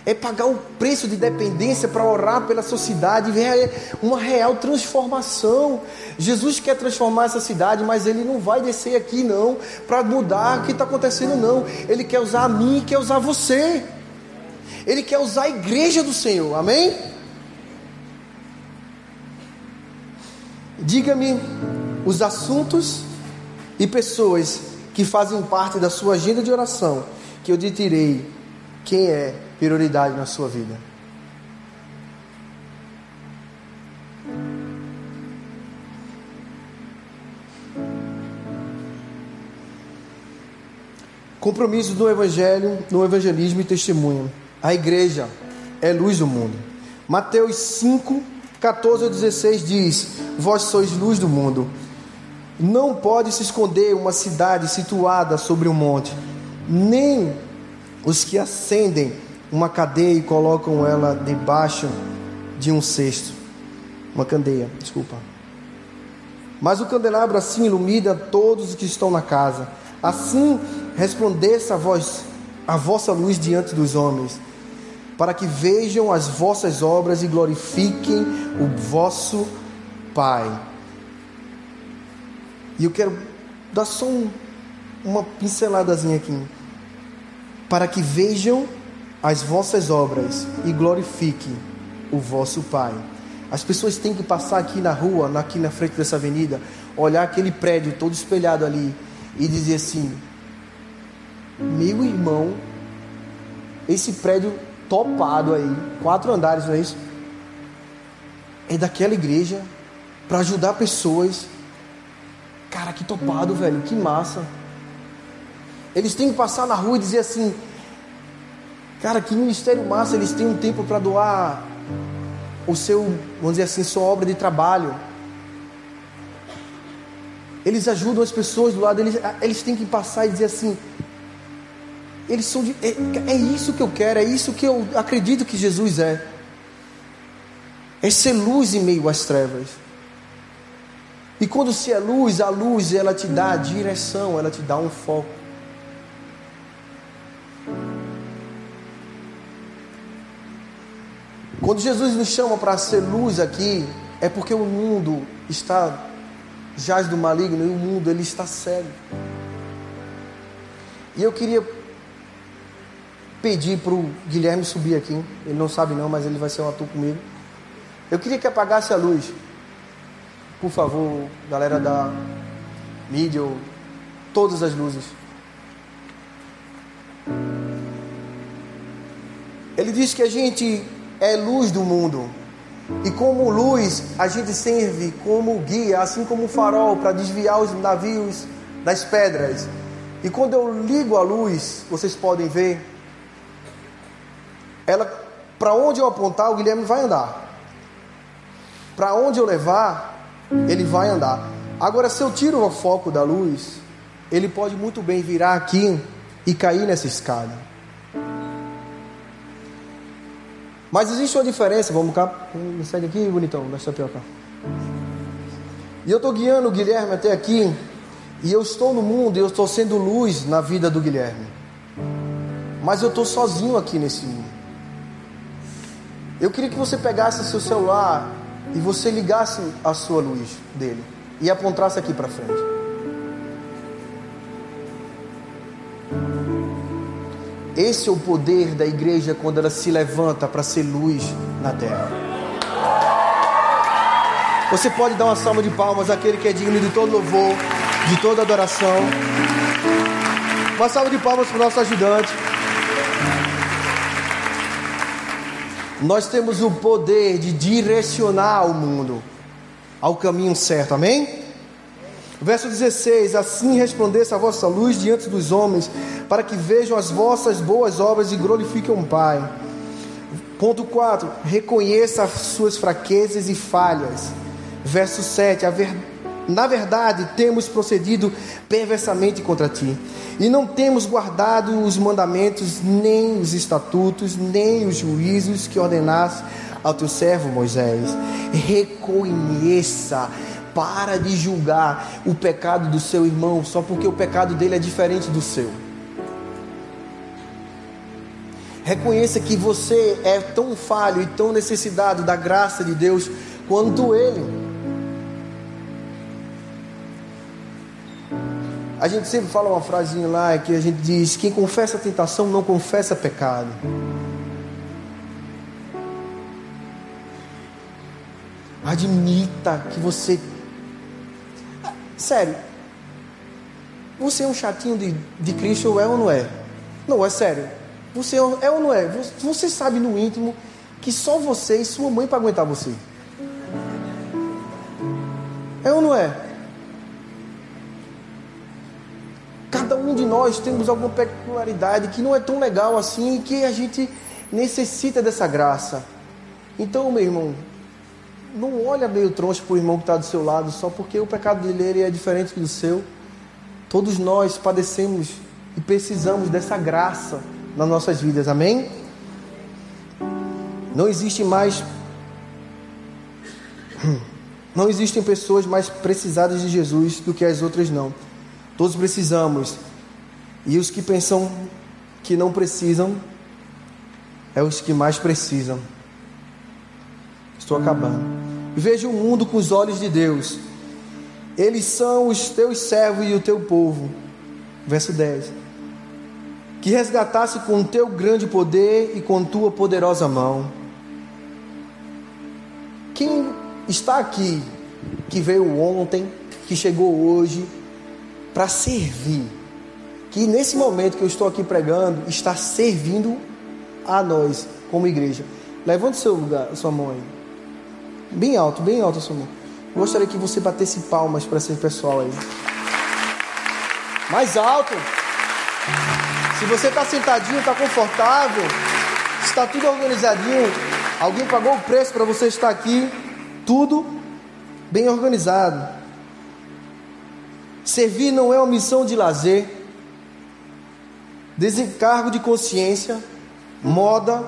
É pagar o preço de dependência para orar pela sua cidade, ver uma real transformação. Jesus quer transformar essa cidade, mas Ele não vai descer aqui não, para mudar o que está acontecendo não. Ele quer usar a mim, quer usar você. Ele quer usar a igreja do Senhor, amém? Diga-me os assuntos e pessoas que fazem parte da sua agenda de oração, que eu direi quem é prioridade na sua vida. Compromisso do evangelho, no evangelismo e testemunho. A igreja é luz do mundo. Mateus cinco, catorze a dezesseis diz: vós sois luz do mundo. Não pode se esconder uma cidade situada sobre um monte, nem os que acendem uma cadeia e colocam ela debaixo de um cesto. Uma candeia, desculpa. Mas o candelabro assim ilumina todos os que estão na casa. Assim resplandeça a, vós, a vossa luz diante dos homens, para que vejam as vossas obras e glorifiquem o vosso Pai. E eu quero dar só um, uma pinceladazinha aqui. Para que vejam as vossas obras e glorifique o vosso Pai. As pessoas têm que passar aqui na rua, aqui na frente dessa avenida, olhar aquele prédio todo espelhado ali e dizer assim: meu irmão, esse prédio topado aí, quatro andares, não é isso? É daquela igreja para ajudar pessoas. Cara, que topado, velho, que massa. Eles têm que passar na rua e dizer assim: cara, que ministério massa, eles têm um tempo para doar o seu, vamos dizer assim, sua obra de trabalho. Eles ajudam as pessoas do lado, eles, eles têm que passar e dizer assim, eles são de, é, é isso que eu quero, é isso que eu acredito que Jesus é. É ser luz em meio às trevas. E quando se é luz, a luz ela te dá a direção, ela te dá um foco. Quando Jesus nos chama para ser luz aqui, é porque o mundo está jaz do maligno e o mundo ele está cego. E eu queria pedir para o Guilherme subir aqui. Ele não sabe não, mas ele vai ser um ator comigo. Eu queria que apagasse a luz. Por favor, galera da mídia, todas as luzes. Ele diz que a gente é luz do mundo. E como luz, a gente serve como guia, assim como um farol para desviar os navios das pedras. E quando eu ligo a luz, vocês podem ver, ela, para onde eu apontar, o Guilherme vai andar. Para onde eu levar, ele vai andar. Agora, se eu tiro o foco da luz, ele pode muito bem virar aqui e cair nessa escada. Mas existe uma diferença, vamos cá, me segue aqui, bonitão, nós estamos aqui. E eu estou guiando o Guilherme até aqui, e eu estou no mundo, e eu estou sendo luz na vida do Guilherme. Mas eu estou sozinho aqui nesse mundo. Eu queria que você pegasse seu celular e você ligasse a sua luz dele e apontasse aqui para frente. Esse é o poder da igreja quando ela se levanta para ser luz na terra. Você pode dar uma salva de palmas àquele que é digno de todo louvor, de toda adoração. Uma salva de palmas para o nosso ajudante. Nós temos o poder de direcionar o mundo ao caminho certo, amém? Verso dezesseis, assim resplandeça a vossa luz diante dos homens, para que vejam as vossas boas obras e glorifiquem o Pai. Ponto quatro, reconheça as suas fraquezas e falhas. Verso sete, a ver... na verdade temos procedido perversamente contra ti, e não temos guardado os mandamentos, nem os estatutos, nem os juízos que ordenaste ao teu servo Moisés. Reconheça. Para de julgar o pecado do seu irmão só porque o pecado dele é diferente do seu. Reconheça que você é tão falho e tão necessitado da graça de Deus quanto ele. A gente sempre fala uma frasinha lá que a gente diz: quem confessa a tentação não confessa pecado. Admita que você... Sério, você é um chatinho de, de Cristo, ou é ou não é? Não, é sério. Você é ou não é? Você sabe no íntimo que só você e sua mãe para aguentar você. É ou não é? Cada um de nós temos alguma peculiaridade que não é tão legal assim e que a gente necessita dessa graça. Então, meu irmão, não olha meio troncho para o irmão que está do seu lado só porque o pecado dele é diferente do seu. Todos nós padecemos e precisamos dessa graça nas nossas vidas, amém? Não existe mais não existem pessoas mais precisadas de Jesus do que as outras, não. Todos precisamos, e os que pensam que não precisam é os que mais precisam. Estou acabando. Veja o mundo com os olhos de Deus. Eles são os teus servos e o teu povo. Verso dez. Que resgatasse com o teu grande poder e com tua poderosa mão. Quem está aqui, que veio ontem, que chegou hoje, para servir, que nesse momento que eu estou aqui pregando, está servindo a nós como igreja. Levante seu lugar, sua mão aí. Bem alto, bem alto, seu irmão. Gostaria que você batesse palmas para esse pessoal aí. Mais alto. Se você está sentadinho, está confortável, Está tudo organizadinho. Alguém pagou o preço para você estar aqui. Tudo bem organizado. Servir não é uma missão de lazer, desencargo de consciência, moda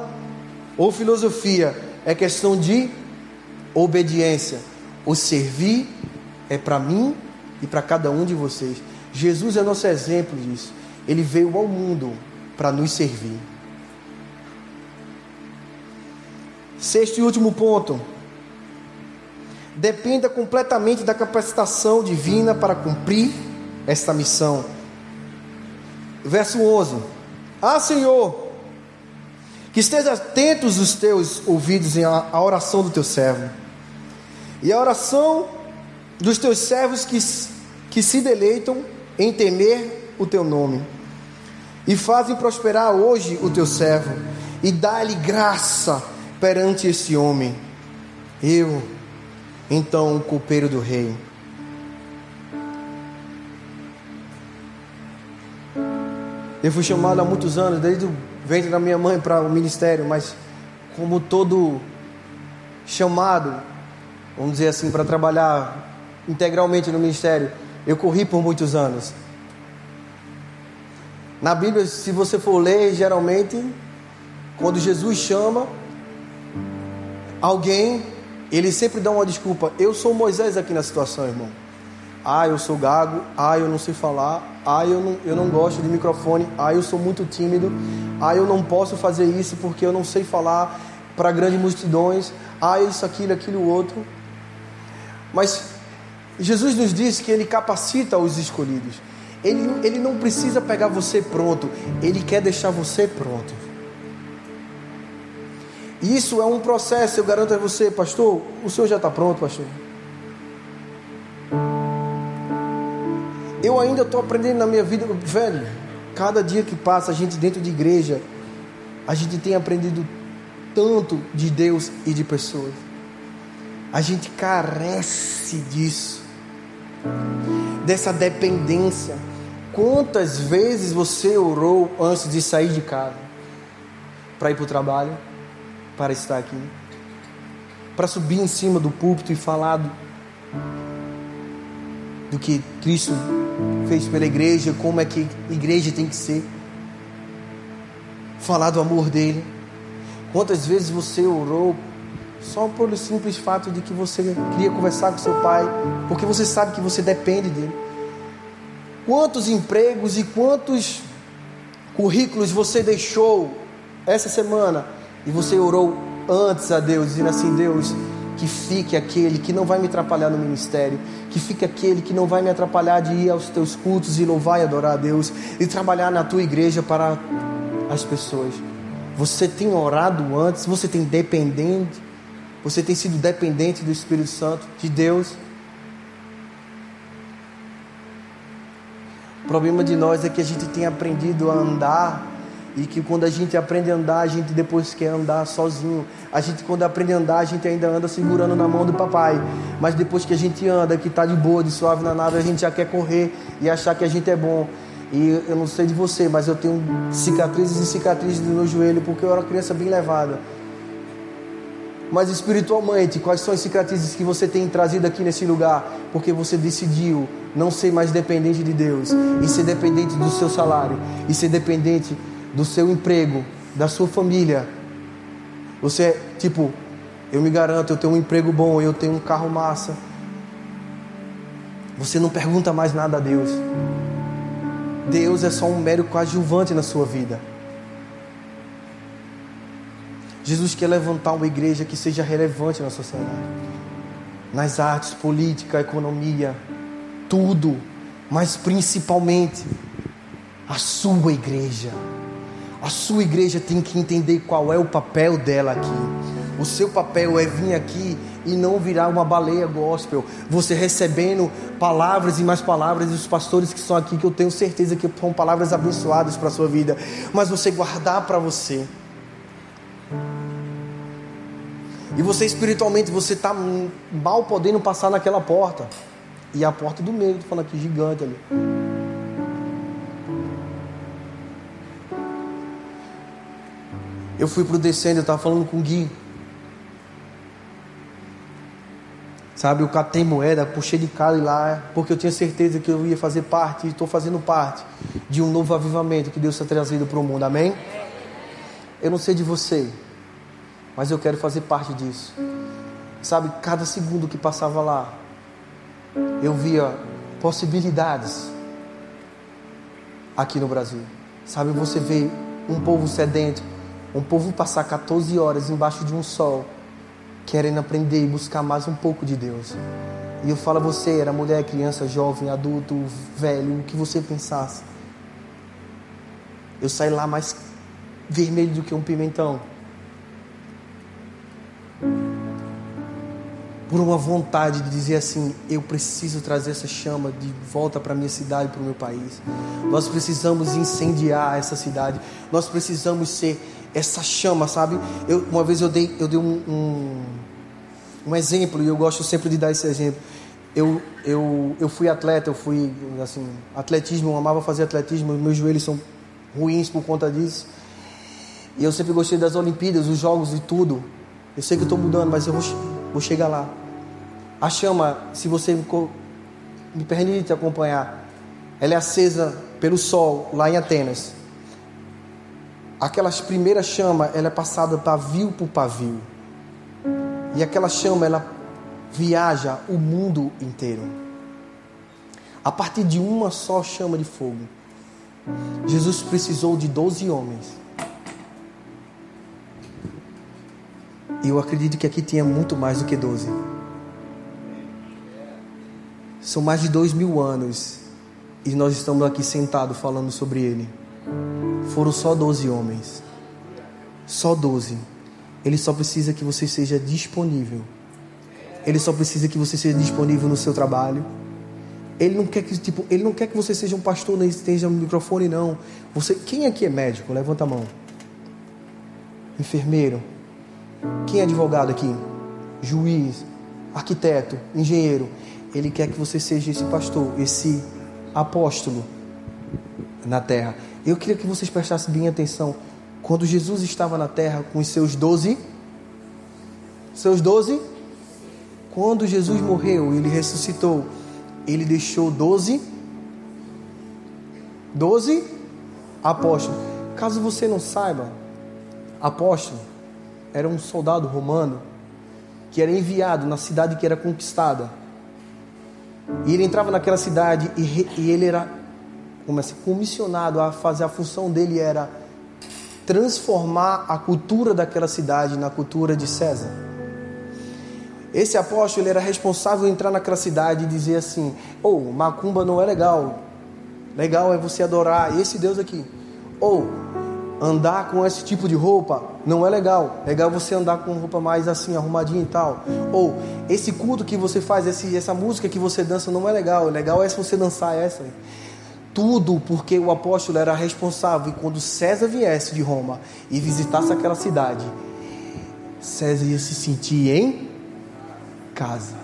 ou filosofia. É questão de obediência. O servir é para mim e para cada um de vocês. Jesus é nosso exemplo disso. Ele veio ao mundo para nos servir. Sexto e último ponto: dependa completamente da capacitação divina para cumprir esta missão. Verso onze: Ah, Senhor, que esteja atentos os teus ouvidos à oração do teu servo e à oração dos teus servos que, que se deleitam em temer o teu nome, e fazem prosperar hoje o teu servo, e dá-lhe graça perante este homem. Eu, então, o copeiro do rei. Eu fui chamado há muitos anos, desde o ventre da minha mãe, para o ministério, mas como todo chamado, vamos dizer assim, para trabalhar integralmente no ministério, eu corri por muitos anos. Na Bíblia, se você for ler, geralmente, quando Jesus chama alguém, ele sempre dá uma desculpa. Eu sou Moisés aqui na situação, irmão. Ah, eu sou gago. Ah, eu não sei falar. Ah, eu não, eu não gosto de microfone. Ah, eu sou muito tímido. Ah, eu não posso fazer isso porque eu não sei falar para grandes multidões. Ah, isso, aquilo, aquilo, outro. Mas Jesus nos diz que ele capacita os escolhidos. Ele, ele não precisa pegar você pronto, ele quer deixar você pronto. E isso é um processo, eu garanto a você, pastor, o senhor já está pronto, pastor? Eu ainda estou aprendendo na minha vida, velho, cada dia que passa, a gente dentro de igreja, a gente tem aprendido tanto de Deus e de pessoas. A gente carece disso, dessa dependência. Quantas vezes você orou antes de sair de casa, para ir para o trabalho, para estar aqui, para subir em cima do púlpito e falar do, do que Cristo fez pela igreja, como é que a igreja tem que ser, falar do amor dele? Quantas vezes você orou só pelo simples fato de que você queria conversar com seu pai, porque você sabe que você depende dele? Quantos empregos e quantos currículos você deixou essa semana e você orou antes a Deus, dizendo assim: Deus, que fique aquele que não vai me atrapalhar no ministério, que fique aquele que não vai me atrapalhar de ir aos teus cultos e louvar e adorar a Deus, e trabalhar na tua igreja para as pessoas. Você tem orado antes, você tem dependente, você tem sido dependente do Espírito Santo, de Deus. O problema de nós é que a gente tem aprendido a andar, e que quando a gente aprende a andar, a gente depois quer andar sozinho. A gente, quando aprende a andar, a gente ainda anda segurando na mão do papai, mas depois que a gente anda, que está de boa, de suave na nave, a gente já quer correr e achar que a gente é bom. E eu não sei de você, mas eu tenho cicatrizes e cicatrizes no meu joelho, porque eu era uma criança bem levada. Mas espiritualmente, quais são as cicatrizes que você tem trazido aqui nesse lugar? Porque você decidiu não ser mais dependente de Deus, e ser dependente do seu salário, e ser dependente do seu emprego, da sua família. Você é tipo: eu me garanto, eu tenho um emprego bom, eu tenho um carro massa. Você não pergunta mais nada a Deus. Deus é só um mero coadjuvante na sua vida. Jesus quer levantar uma igreja que seja relevante na sociedade, nas artes, política, economia, tudo, mas principalmente a sua igreja. A sua igreja tem que entender qual é o papel dela aqui. O seu papel é vir aqui e não virar uma baleia gospel, você recebendo palavras e mais palavras dos pastores que estão aqui, que eu tenho certeza que são palavras abençoadas para a sua vida, mas você guardar para você. E você espiritualmente, você está mal podendo passar naquela porta, e a porta do medo, falando aqui, gigante ali. eu fui pro Descendo, eu estava falando com o Gui, sabe, eu catei moeda, puxei de cara e lá, porque eu tinha certeza que eu ia fazer parte, e estou fazendo parte de um novo avivamento que Deus está trazendo para o mundo, amém? Eu não sei de você, mas eu quero fazer parte disso, sabe, cada segundo que passava lá, eu via possibilidades aqui no Brasil, sabe, você vê um povo sedento, um povo passar catorze horas embaixo de um sol, querendo aprender e buscar mais um pouco de Deus, e eu falo a você, era mulher, criança, jovem, adulto, velho, o que você pensasse, eu saí lá mais vermelho do que um pimentão, por uma vontade de dizer assim, eu preciso trazer essa chama de volta para a minha cidade, para o meu país, nós precisamos incendiar essa cidade, nós precisamos ser essa chama, sabe, eu, uma vez eu dei, eu dei um, um, um exemplo, e eu gosto sempre de dar esse exemplo, eu, eu, eu fui atleta, eu fui assim, atletismo, eu amava fazer atletismo, meus joelhos são ruins por conta disso, e eu sempre gostei das Olimpíadas, os jogos e tudo, eu sei que eu estou mudando, mas eu vou, vou chegar lá. A chama, se você me permite acompanhar, ela é acesa pelo sol lá em Atenas. Aquela primeira chama, ela é passada pavio por pavio. E aquela chama, ela viaja o mundo inteiro. A partir de uma só chama de fogo. Jesus precisou de doze homens. E eu acredito que aqui tinha muito mais do que doze. São mais de dois mil anos. E nós estamos aqui sentados falando sobre ele. Foram só doze homens. Só doze. Ele só precisa que você seja disponível. Ele só precisa que você seja disponível no seu trabalho. Ele não quer que, tipo, ele não quer que você seja um pastor, nem esteja no microfone, não. Você, quem aqui é médico? Levanta a mão. Enfermeiro. Quem é advogado aqui? Juiz, arquiteto, engenheiro. Ele quer que você seja esse pastor, esse apóstolo na terra. Eu queria que vocês prestassem bem atenção. Quando Jesus estava na terra com os seus doze, seus doze, quando Jesus morreu e ele ressuscitou, ele deixou doze, doze apóstolos. Caso você não saiba, apóstolo era um soldado romano que era enviado na cidade que era conquistada, e ele entrava naquela cidade e, re, e ele era começa, comissionado a fazer, a função dele era transformar a cultura daquela cidade na cultura de César. Esse apóstolo ele era responsável em entrar naquela cidade e dizer assim, ou oh, macumba não é legal, legal é você adorar esse Deus aqui, ou oh, andar com esse tipo de roupa não é legal, legal você andar com roupa mais assim, arrumadinha e tal, ou esse culto que você faz, esse, essa música que você dança não é legal, legal é se você dançar essa, tudo porque o apóstolo era responsável, e quando César viesse de Roma e visitasse aquela cidade, César ia se sentir em casa.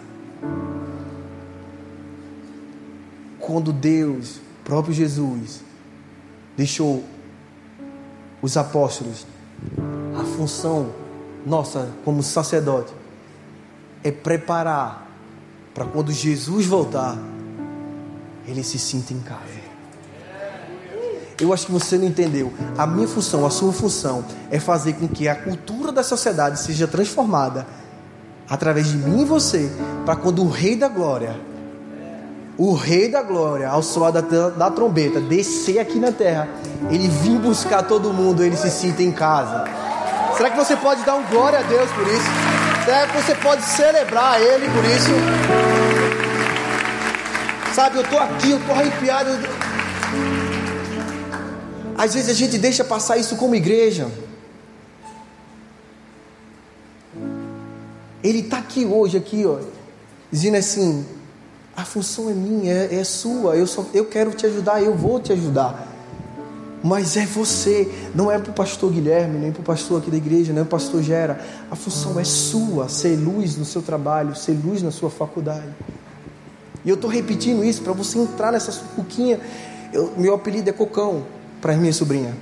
Quando Deus, próprio Jesus, deixou os apóstolos, a função nossa como sacerdote é preparar para quando Jesus voltar, ele se sinta em casa. Eu acho que você não entendeu. A minha função, a sua função é fazer com que a cultura da sociedade seja transformada através de mim e você, para quando o Rei da Glória, o Rei da Glória, ao soar da, da trombeta, descer aqui na terra, ele vir buscar todo mundo, ele se sinta em casa. Será que você pode dar um glória a Deus por isso? Será que você pode celebrar ele por isso? Sabe, eu tô aqui, eu tô arrepiado. Eu... Às vezes a gente deixa passar isso como igreja. Ele tá aqui hoje, aqui, ó, dizendo assim, a função é minha, é, é sua, eu, só, eu quero te ajudar, eu vou te ajudar, mas é você, não é para o pastor Guilherme, nem para o pastor aqui da igreja, nem para o pastor Gera, a função é sua, ser luz no seu trabalho, ser luz na sua faculdade, e eu estou repetindo isso para você entrar nessa cuquinha. Eu, meu apelido é Cocão para minha sobrinha,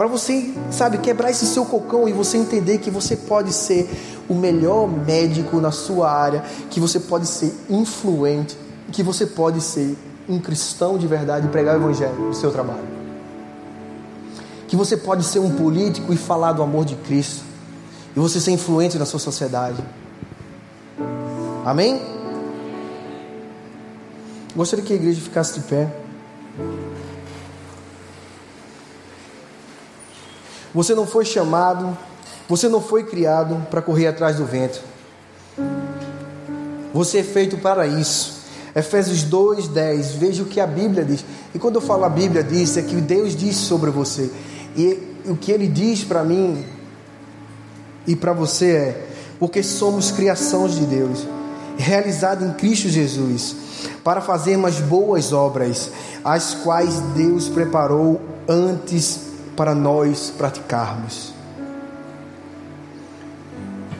para você, sabe, quebrar esse seu cocão e você entender que você pode ser o melhor médico na sua área, que você pode ser influente, que você pode ser um cristão de verdade e pregar o evangelho no seu trabalho, que você pode ser um político e falar do amor de Cristo e você ser influente na sua sociedade. Amém? Gostaria que a igreja ficasse de pé. Você não foi chamado, você não foi criado para correr atrás do vento. Você é feito para isso. Efésios dois, dez, veja o que a Bíblia diz. E quando eu falo a Bíblia diz, é que Deus diz sobre você. E o que Ele diz para mim e para você é: porque somos criação de Deus, realizada em Cristo Jesus, para fazermos boas obras, as quais Deus preparou antes para nós praticarmos.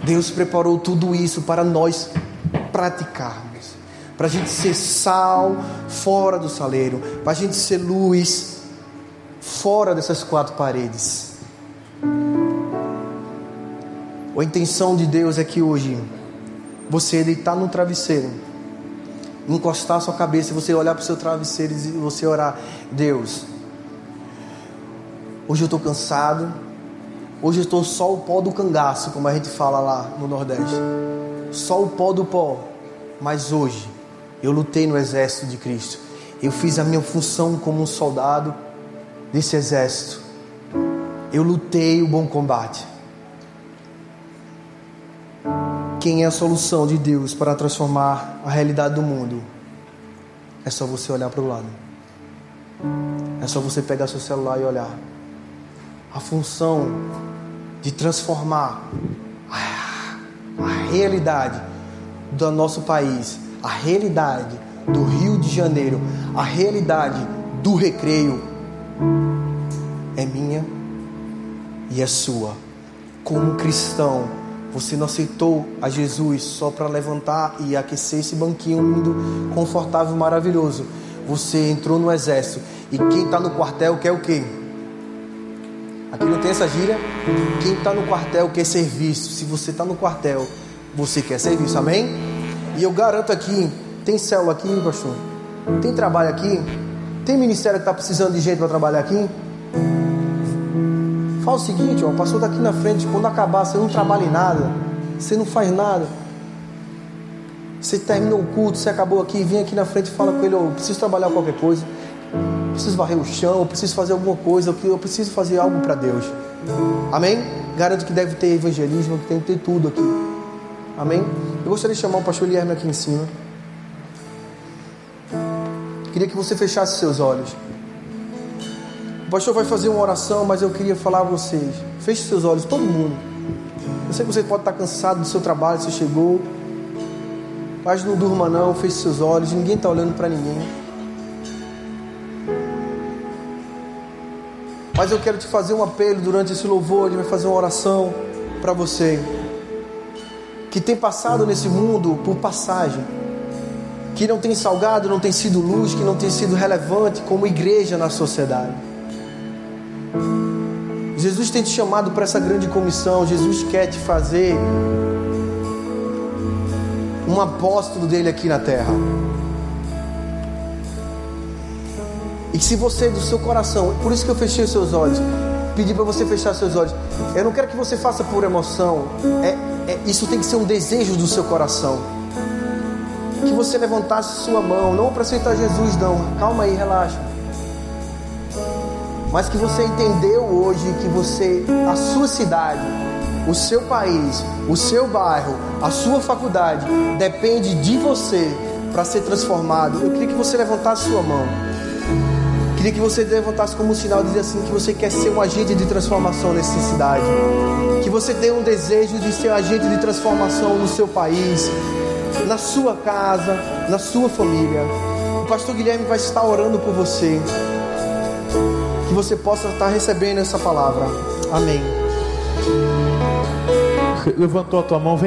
Deus preparou tudo isso para nós praticarmos, para a gente ser sal fora do saleiro, para a gente ser luz fora dessas quatro paredes. A intenção de Deus é que hoje você deitar no travesseiro, encostar sua cabeça, você olhar para o seu travesseiro e você orar: Deus, hoje eu estou cansado, hoje eu estou só o pó do cangaço, como a gente fala lá no Nordeste, só o pó do pó, mas hoje eu lutei no exército de Cristo, eu fiz a minha função como um soldado desse exército, eu lutei o bom combate. Quem é a solução de Deus para transformar a realidade do mundo? É só você olhar para o lado. É só você pegar seu celular e olhar. A função de transformar a realidade do nosso país, a realidade do Rio de Janeiro, a realidade do Recreio, é minha e é sua. Como cristão, você não aceitou a Jesus só para levantar e aquecer esse banquinho lindo, confortável, maravilhoso. Você entrou no exército. E quem está no quartel quer o quê? Aqui não tem essa gíria. Quem está no quartel quer serviço. Se você está no quartel, você quer serviço. Amém? E eu garanto aqui, tem célula aqui, pastor? Tem trabalho aqui? Tem ministério que está precisando de gente para trabalhar aqui? Fala o seguinte, ó, o pastor daqui na frente, quando acabar, você não trabalha em nada, você não faz nada, você terminou o culto, você acabou aqui, vem aqui na frente e fala com ele: ó, eu preciso trabalhar qualquer coisa, eu preciso varrer o chão, eu preciso fazer alguma coisa, eu preciso fazer algo para Deus. Amém? Garanto que deve ter evangelismo, que tem que ter tudo aqui. Amém? Eu gostaria de chamar o pastor Guilherme aqui em cima. Queria que você fechasse seus olhos. O pastor vai fazer uma oração, mas eu queria falar a vocês: feche seus olhos, todo mundo. Eu sei que você pode estar cansado do seu trabalho, você chegou, mas não durma não, feche seus olhos, ninguém está olhando para ninguém. Mas eu quero te fazer um apelo durante esse louvor, ele vai fazer uma oração para você, que tem passado nesse mundo por passagem, que não tem salgado, não tem sido luz, que não tem sido relevante como igreja na sociedade. Jesus tem te chamado para essa grande comissão. Jesus quer te fazer um apóstolo dele aqui na terra. E se você, do seu coração, por isso que eu fechei os seus olhos, pedi para você fechar seus olhos. Eu não quero que você faça por emoção. É, é, isso tem que ser um desejo do seu coração. Que você levantasse sua mão, não para aceitar Jesus, não. Calma aí, relaxa. Mas que você entendeu hoje que você, a sua cidade, o seu país, o seu bairro, a sua faculdade, depende de você para ser transformado. Eu queria que você levantasse sua mão. Queria que você levantasse como um sinal, dizer assim, que você quer ser um agente de transformação nessa cidade. Que você tem um desejo de ser um agente de transformação no seu país, na sua casa, na sua família. O pastor Guilherme vai estar orando por você. Que você possa estar recebendo essa palavra. Amém. Levantou a tua mão, vem.